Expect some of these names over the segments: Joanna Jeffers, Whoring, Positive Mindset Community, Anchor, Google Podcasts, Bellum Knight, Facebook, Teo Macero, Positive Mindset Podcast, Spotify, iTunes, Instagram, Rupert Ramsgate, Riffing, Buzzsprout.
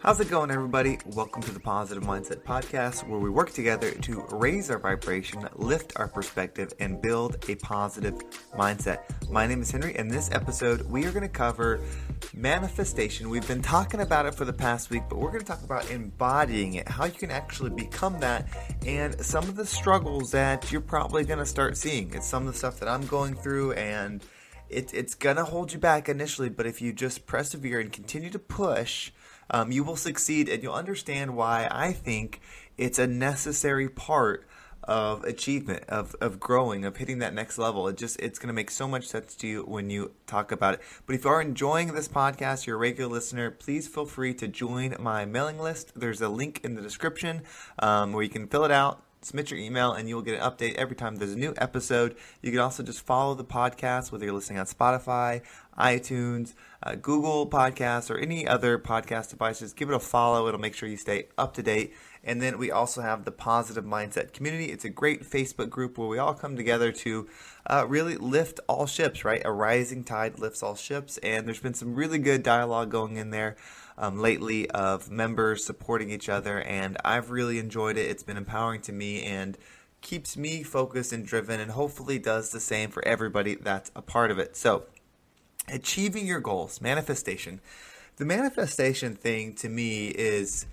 How's it going, everybody? Welcome to the Positive Mindset Podcast, where we work together to raise our vibration, lift our perspective, and build a positive mindset. My name is Henry, and this episode, we are going to cover manifestation. We've been talking about it for the past week, but we're going to talk about embodying it, how you can actually become that, and some of the struggles that you're probably going to start seeing. It's some of the stuff that I'm going through, and it's going to hold you back initially, but if you just persevere and continue to push, you will succeed, and you'll understand why I think it's a necessary part of achievement, of growing, of hitting that next level. It's going to make so much sense to you when you talk about it. But if you are enjoying this podcast, you're a regular listener, please feel free to join my mailing list. There's a link in the description where you can fill it out. Submit your email and you'll get an update every time there's a new episode. You can also just follow the podcast, whether you're listening on Spotify, iTunes, Google Podcasts, or any other podcast devices. Give it a follow. It'll make sure you stay up to date. And then we also have the Positive Mindset Community. It's a great Facebook group where we all come together to really lift all ships, right? A rising tide lifts all ships. And there's been some really good dialogue going in there lately of members supporting each other. And I've really enjoyed it. It's been empowering to me and keeps me focused and driven, and hopefully does the same for everybody that's a part of it. So achieving your goals, manifestation. The manifestation thing to me is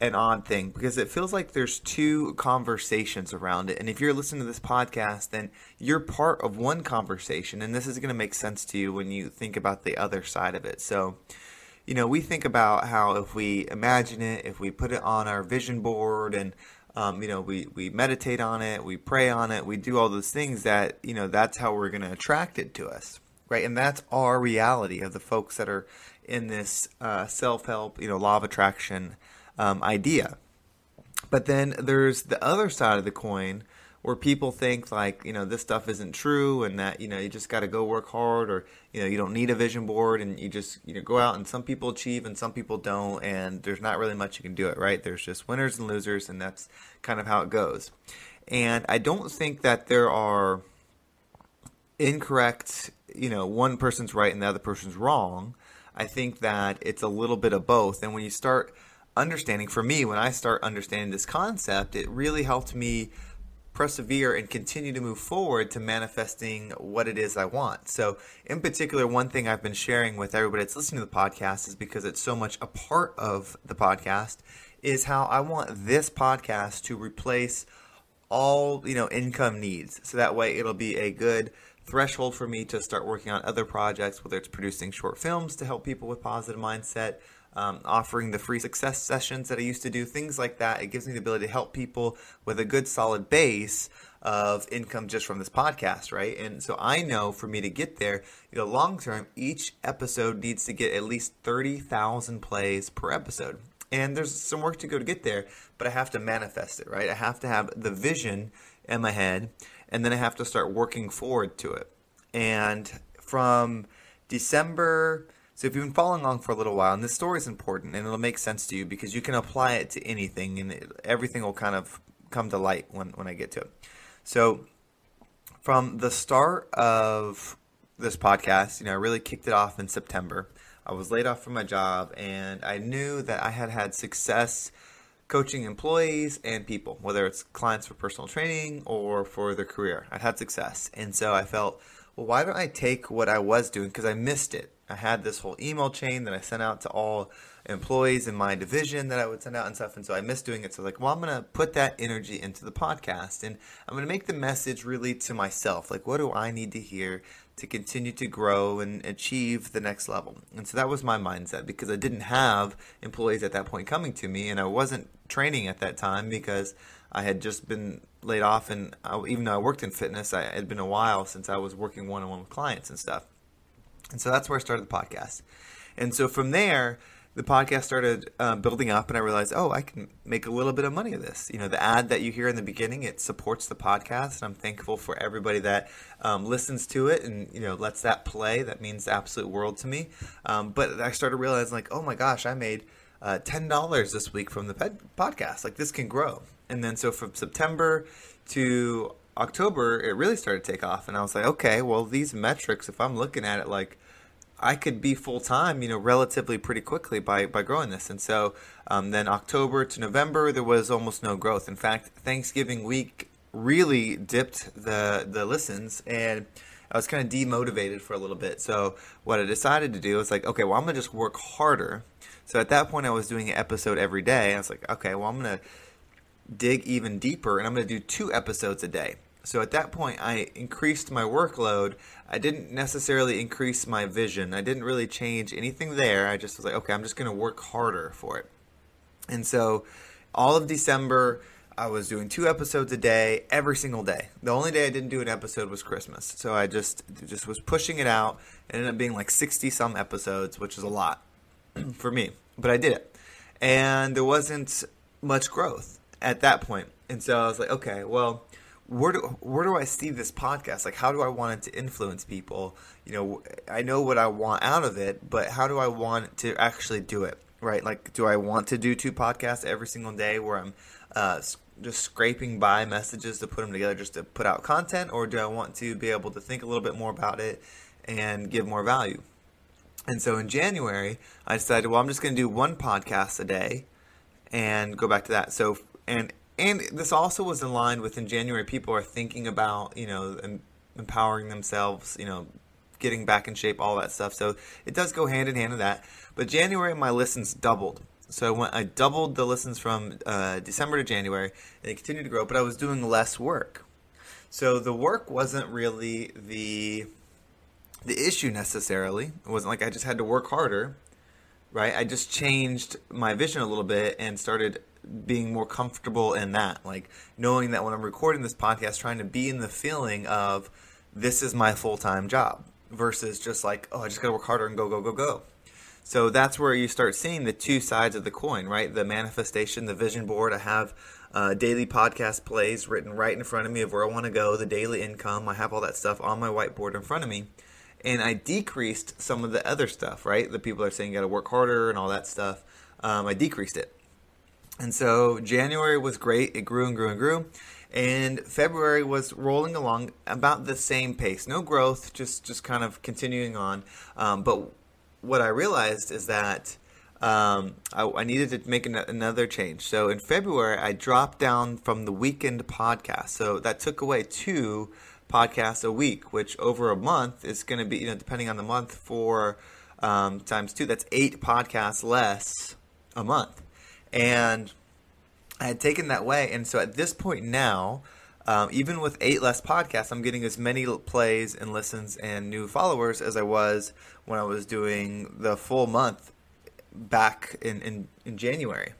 an odd thing because it feels like there's two conversations around it. And if you're listening to this podcast, then you're part of one conversation, and this is going to make sense to you when you think about the other side of it. So, you know, we think about how if we imagine it, if we put it on our vision board and, you know, we meditate on it, we pray on it, we do all those things that, you know, that's how we're going to attract it to us. Right. And that's our reality of the folks that are in this self-help, you know, law of attraction idea. But then there's the other side of the coin where people think like, you know, this stuff isn't true and that, you know, you just got to go work hard, or, you know, you don't need a vision board, and you just, you know, go out, and some people achieve and some people don't, and there's not really much you can do it. Right. There's just winners and losers, and that's kind of how it goes. And I don't think that there are incorrect, you know, one person's right and the other person's wrong. I think that it's a little bit of both. And when you start understanding, for me, when I start understanding this concept, it really helped me persevere and continue to move forward to manifesting what it is I want. So in particular, one thing I've been sharing with everybody that's listening to the podcast is, because it's so much a part of the podcast, is how I want this podcast to replace all, you know, income needs. So that way it'll be a good threshold for me to start working on other projects, whether it's producing short films to help people with positive mindset, offering the free success sessions that I used to do, things like that. It gives me the ability to help people with a good solid base of income just from this podcast, right? And so I know for me to get there, you know, long term, each episode needs to get at least 30,000 plays per episode. And there's some work to go to get there, but I have to manifest it, right? I have to have the vision in my head, and then I have to start working forward to it. And from December, so if you've been following along for a little while, and this story is important, and it'll make sense to you because you can apply it to anything, and everything will kind of come to light when I get to it. So from the start of this podcast, you know, I really kicked it off in September. I was laid off from my job, and I knew that I had success coaching employees and people, whether it's clients for personal training or for their career. I'd had success. And so I felt, well, why don't I take what I was doing? Because I missed it. I had this whole email chain that I sent out to all employees in my division that I would send out and stuff. And so I missed doing it. So I was like, well, I'm going to put that energy into the podcast, and I'm going to make the message really to myself. Like, what do I need to hear to continue to grow and achieve the next level? And so that was my mindset, because I didn't have employees at that point coming to me, and I wasn't training at that time because I had just been laid off. And even though I worked in fitness, it had been a while since I was working one-on-one with clients and stuff. And so that's where I started the podcast. And so from there, the podcast started building up, and I realized, oh, I can make a little bit of money of this. You know, the ad that you hear in the beginning, it supports the podcast, and I'm thankful for everybody that listens to it and, you know, lets that play. That means the absolute world to me. But I started realizing, like, oh my gosh, I made $10 this week from the podcast. Like, this can grow. And then so from September to October, it really started to take off. And I was like, okay, well, these metrics, if I'm looking at it, like, I could be full-time, you know, relatively pretty quickly by growing this. And so then October to November, there was almost no growth. In fact, Thanksgiving week really dipped the listens, and I was kind of demotivated for a little bit. So what I decided to do was like, okay, well, I'm going to just work harder. So at that point, I was doing an episode every day. I was like, okay, well, I'm going to dig even deeper, and I'm going to do 2 episodes a day. So at that point, I increased my workload. I didn't necessarily increase my vision. I didn't really change anything there. I just was like, okay, I'm just going to work harder for it. And so all of December, I was doing 2 episodes a day, every single day. The only day I didn't do an episode was Christmas. So I just was pushing it out. It ended up being like 60-some episodes, which is a lot for me. But I did it. And there wasn't much growth at that point. And so I was like, okay, well, where do I see this podcast? Like, how do I want it to influence people? You know, I know what I want out of it, but how do I want to actually do it, right? Like, do I want to do 2 podcasts every single day where I'm just scraping by messages to put them together just to put out content? Or do I want to be able to think a little bit more about it and give more value? And so in January, I decided, well, I'm just going to do 1 podcast a day and go back to that. So, and this also was in line with in January, people are thinking about, you know, empowering themselves, you know, getting back in shape, all that stuff. So it does go hand in hand with that. But January, my listens doubled. So I doubled the listens from December to January, and it continued to grow, but I was doing less work. So the work wasn't really the issue necessarily. It wasn't like I just had to work harder, right? I just changed my vision a little bit and started being more comfortable in that, like knowing that when I'm recording this podcast, trying to be in the feeling of this is my full-time job versus just like, oh, I just got to work harder and go, go, go, go. So that's where you start seeing the 2 sides of the coin, right? The manifestation, the vision board. I have daily podcast plays written right in front of me of where I want to go, the daily income. I have all that stuff on my whiteboard in front of me. And I decreased some of the other stuff, right? The people are saying you got to work harder and all that stuff. I decreased it. And so January was great. It grew and grew and grew. And February was rolling along about the same pace. No growth, just kind of continuing on. But what I realized is that I needed to make another change. So in February, I dropped down from the weekend podcast. So that took away 2 podcasts a week, which over a month is going to be, you know, depending on the month, 4 times 2, that's 8 podcasts less a month. And I had taken that way. And so at this point now, even with 8 less podcasts, I'm getting as many plays and listens and new followers as I was when I was doing the full month back in January.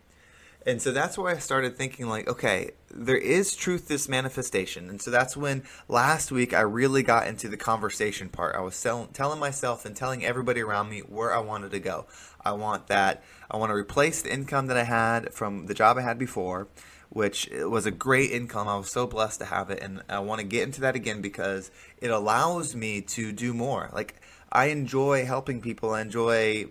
And so that's where I started thinking like, okay, there is truth to this manifestation. And so that's when last week I really got into the conversation part. I was telling myself and telling everybody around me where I wanted to go. I want to replace the income that I had from the job I had before, which was a great income. I was so blessed to have it. And I want to get into that again because it allows me to do more. Like, I enjoy helping people. I enjoy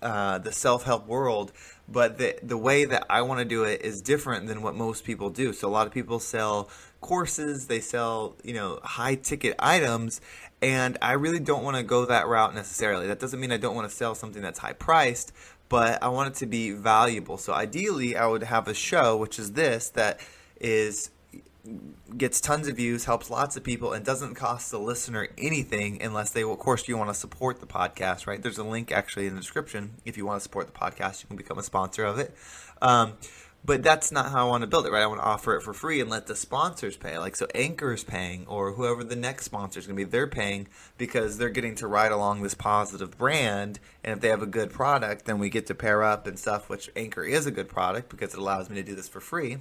the self-help world, but the way that I want to do it is different than what most people do. So a lot of people sell courses, they sell, you know, high ticket items, and I really don't want to go that route necessarily. That doesn't mean I don't want to sell something that's high priced, but I want it to be valuable. So ideally I would have a show, which is this, that is gets tons of views, helps lots of people, and doesn't cost the listener anything unless they, of course, you want to support the podcast, right? There's a link actually in the description. If you want to support the podcast, you can become a sponsor of it. But that's not how I want to build it, right? I want to offer it for free and let the sponsors pay. Like, so Anchor is paying, or whoever the next sponsor is going to be, they're paying because they're getting to ride along this positive brand. And if they have a good product, then we get to pair up and stuff, which Anchor is a good product because it allows me to do this for free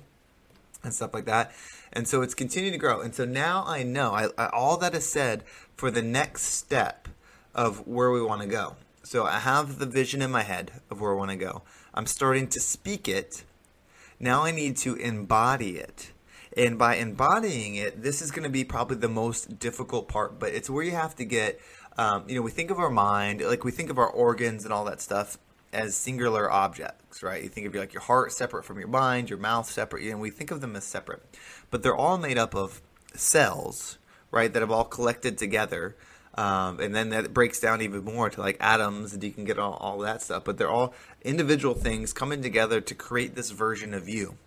and stuff like that. And so it's continuing to grow. And so now I know all that is said for the next step of where we want to go. So I have the vision in my head of where I want to go. I'm starting to speak it. Now I need to embody it. And by embodying it, this is going to be probably the most difficult part, but it's where you have to get, we think of our mind, like we think of our organs and all that stuff as singular objects, right? You think of your heart separate from your mind, your mouth separate, and we think of them as separate, but they're all made up of cells, right? That have all collected together. And then that breaks down even more to like atoms, and you can get all that stuff, but they're all individual things coming together to create this version of you.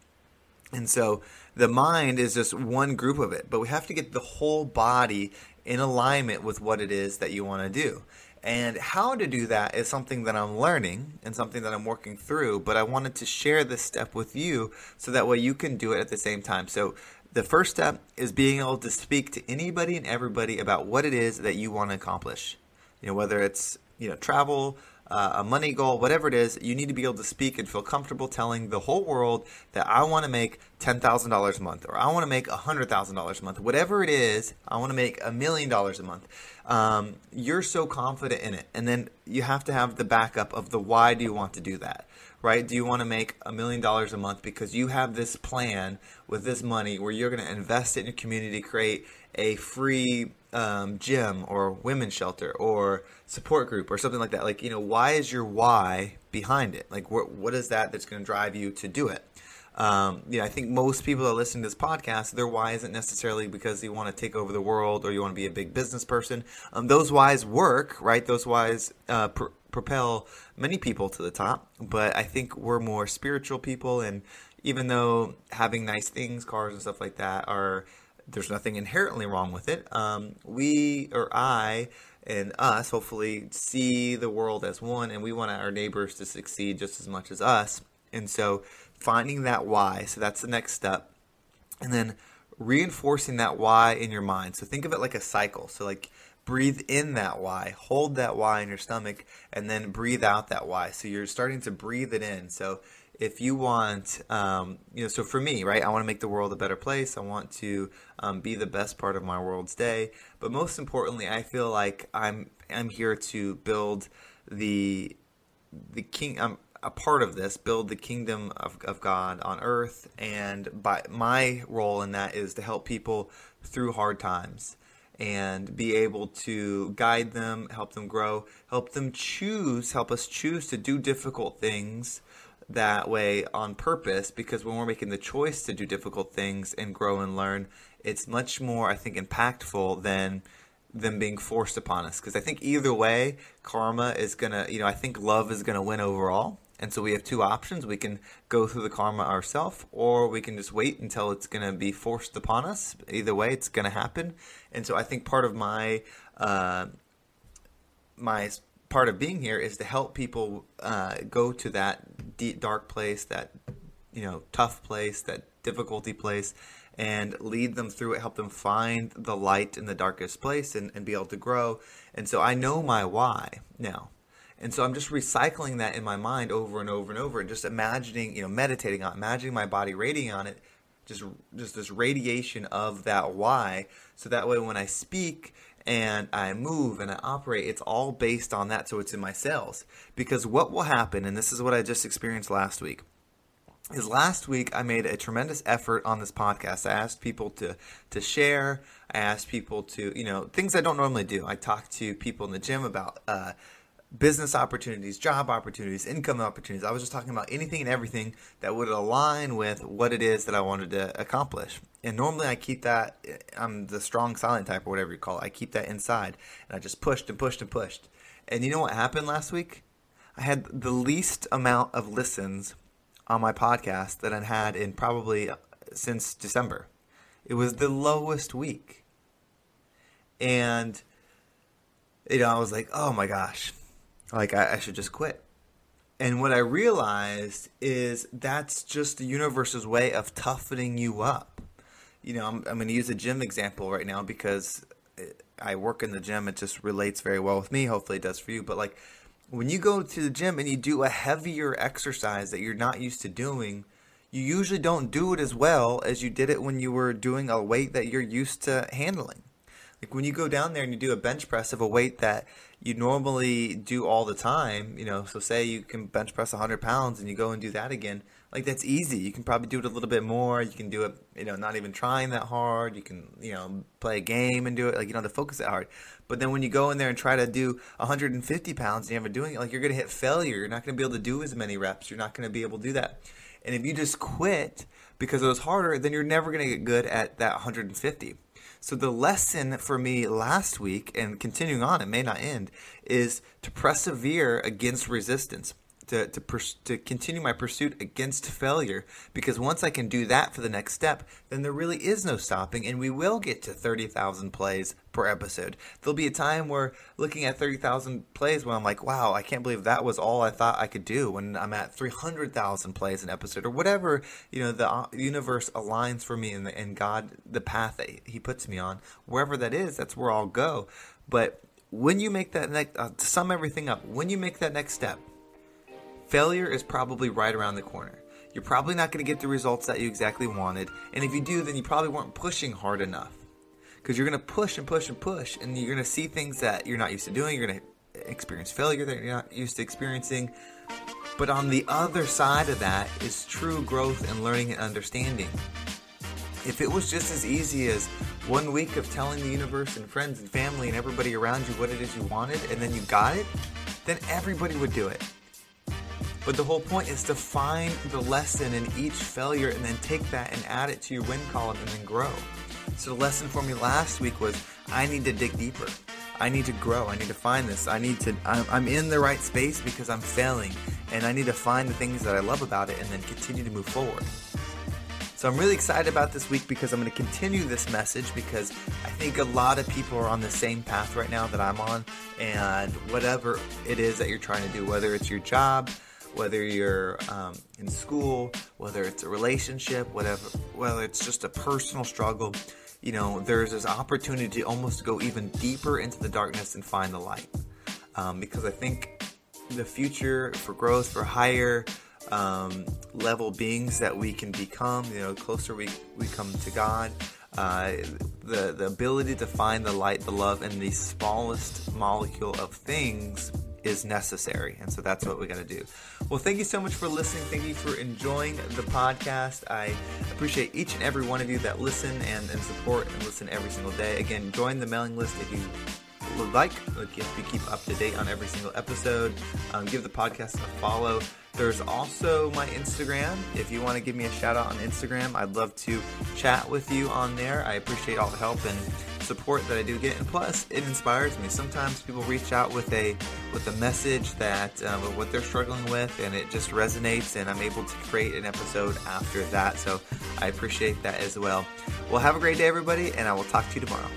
And so the mind is just one group of it, but we have to get the whole body in alignment with what it is that you want to do. And how to do that is something that I'm learning and something that I'm working through, but I wanted to share this step with you so that way you can do it at the same time. So the first step is being able to speak to anybody and everybody about what it is that you want to accomplish. Whether it's, travel, a money goal, whatever it is, you need to be able to speak and feel comfortable telling the whole world that I want to make $10,000 a month, or I want to make $100,000 a month, whatever it is. I want to make $1 million a month. You're so confident in it. And then you have to have the backup of the why do you want to do that, right? Do you want to make $1 million a month because you have this plan with this money where you're going to invest it in your community, create a free gym or women's shelter or support group or something like that. Why is your why behind it? What is that that's going to drive you to do it? I think most people that listen to this podcast, their why isn't necessarily because you want to take over the world or you want to be a big business person. Those whys work, right? Those whys propel many people to the top, but I think we're more spiritual people. And even though having nice things, cars and stuff like that there's nothing inherently wrong with it. I and us hopefully see the world as one, and we want our neighbors to succeed just as much as us. And so finding that why, so that's the next step. And then reinforcing that why in your mind. So think of it like a cycle. So breathe in that why, hold that why in your stomach, and then breathe out that why. So you're starting to breathe it in. So if you want, so for me, right, I want to make the world a better place. I want to be the best part of my world's day. But most importantly, I feel like I'm here to build the king. I'm a part of this, build the kingdom of God on earth. And by my role in that is to help people through hard times and be able to guide them, help them grow, help us choose to do difficult things that way on purpose, because when we're making the choice to do difficult things and grow and learn, it's much more, I think, impactful than them being forced upon us. Because I think either way, karma is going to, I think love is going to win overall. And so we have two options. We can go through the karma ourselves, or we can just wait until it's going to be forced upon us. Either way, it's going to happen. And so I think part of my, part of being here is to help people go to that deep, dark place, that tough place, that difficulty place, and lead them through it, help them find the light in the darkest place and be able to grow. And so I know my why now. And so I'm just recycling that in my mind over and over and over, and just imagining, meditating on, imagining my body radiating on it, just this radiation of that why. So that way when I speak and I move and I operate, it's all based on that. So it's in my cells. Because what will happen, and this is what I just experienced last week, is last week I made a tremendous effort on this podcast. I asked people to share. I asked people to, things I don't normally do. I talk to people in the gym about business opportunities, job opportunities, income opportunities. I was just talking about anything and everything that would align with what it is that I wanted to accomplish. And normally I keep that, I'm the strong silent type or whatever you call it. I keep that inside, and I just pushed and pushed and pushed. And you know what happened last week? I had the least amount of listens on my podcast that I'd had in probably since December. It was the lowest week. And, I was like, oh my gosh, I should just quit. And what I realized is that's just the universe's way of toughening you up. I'm going to use a gym example right now because I work in the gym. It just relates very well with me. Hopefully it does for you. But when you go to the gym and you do a heavier exercise that you're not used to doing, you usually don't do it as well as you did it when you were doing a weight that you're used to handling. When you go down there and you do a bench press of a weight that you normally do all the time, you know, so say you can bench press 100 pounds and you go and do that again, like that's easy. You can probably do it a little bit more. You can do it, you know, not even trying that hard. You can, you know, play a game and do it, like you don't have to focus that hard. But then when you go in there and try to do 150 pounds and you're never doing it, like you're going to hit failure. You're not going to be able to do as many reps. You're not going to be able to do that. And if you just quit because it was harder, then you're never going to get good at that 150. So the lesson for me last week, and continuing on, it may not end, is to persevere against resistance, to continue my pursuit against failure, because once I can do that for the next step, then there really is no stopping, and we will get to 30,000 plays per episode. There'll be a time where looking at 30,000 plays when I'm like, wow, I can't believe that was all I thought I could do, when I'm at 300,000 plays an episode, or whatever, you know, the universe aligns for me and God, the path that he puts me on, wherever that is, that's where I'll go. But when you make that next, to sum everything up, when you make that next step, failure is probably right around the corner. You're probably not going to get the results that you exactly wanted. And if you do, then you probably weren't pushing hard enough, because you're going to push and push and push. And you're going to see things that you're not used to doing. You're going to experience failure that you're not used to experiencing. But on the other side of that is true growth and learning and understanding. If it was just as easy as 1 week of telling the universe and friends and family and everybody around you what it is you wanted, and then you got it, then everybody would do it. But the whole point is to find the lesson in each failure and then take that and add it to your win column and then grow. So the lesson for me last week was I need to dig deeper. I need to grow. I need to find this. I'm in the right space because I'm failing, and I need to find the things that I love about it and then continue to move forward. So I'm really excited about this week because I'm going to continue this message, because I think a lot of people are on the same path right now that I'm on, and whatever it is that you're trying to do, whether it's your job, whether you're in school, whether it's a relationship, whether it's just a personal struggle, you know, there's this opportunity to almost go even deeper into the darkness and find the light. Because I think the future for growth, for higher level beings that we can become, you know, the closer we come to God, the ability to find the light, the love, and the smallest molecule of things is necessary. And so that's what we got to do. Well, thank you so much for listening. Thank you for enjoying the podcast. I appreciate each and every one of you that listen and support and listen every single day. Again, join the mailing list if you would like. If you keep up to date on every single episode, give the podcast a follow. There's also my Instagram. If you want to give me a shout out on Instagram, I'd love to chat with you on there. I appreciate all the help and support that I do get, and plus it inspires me. Sometimes people reach out with a message that of what they're struggling with, and it just resonates, and I'm able to create an episode after that. So I appreciate that as well. Well, have a great day, everybody, and I will talk to you tomorrow.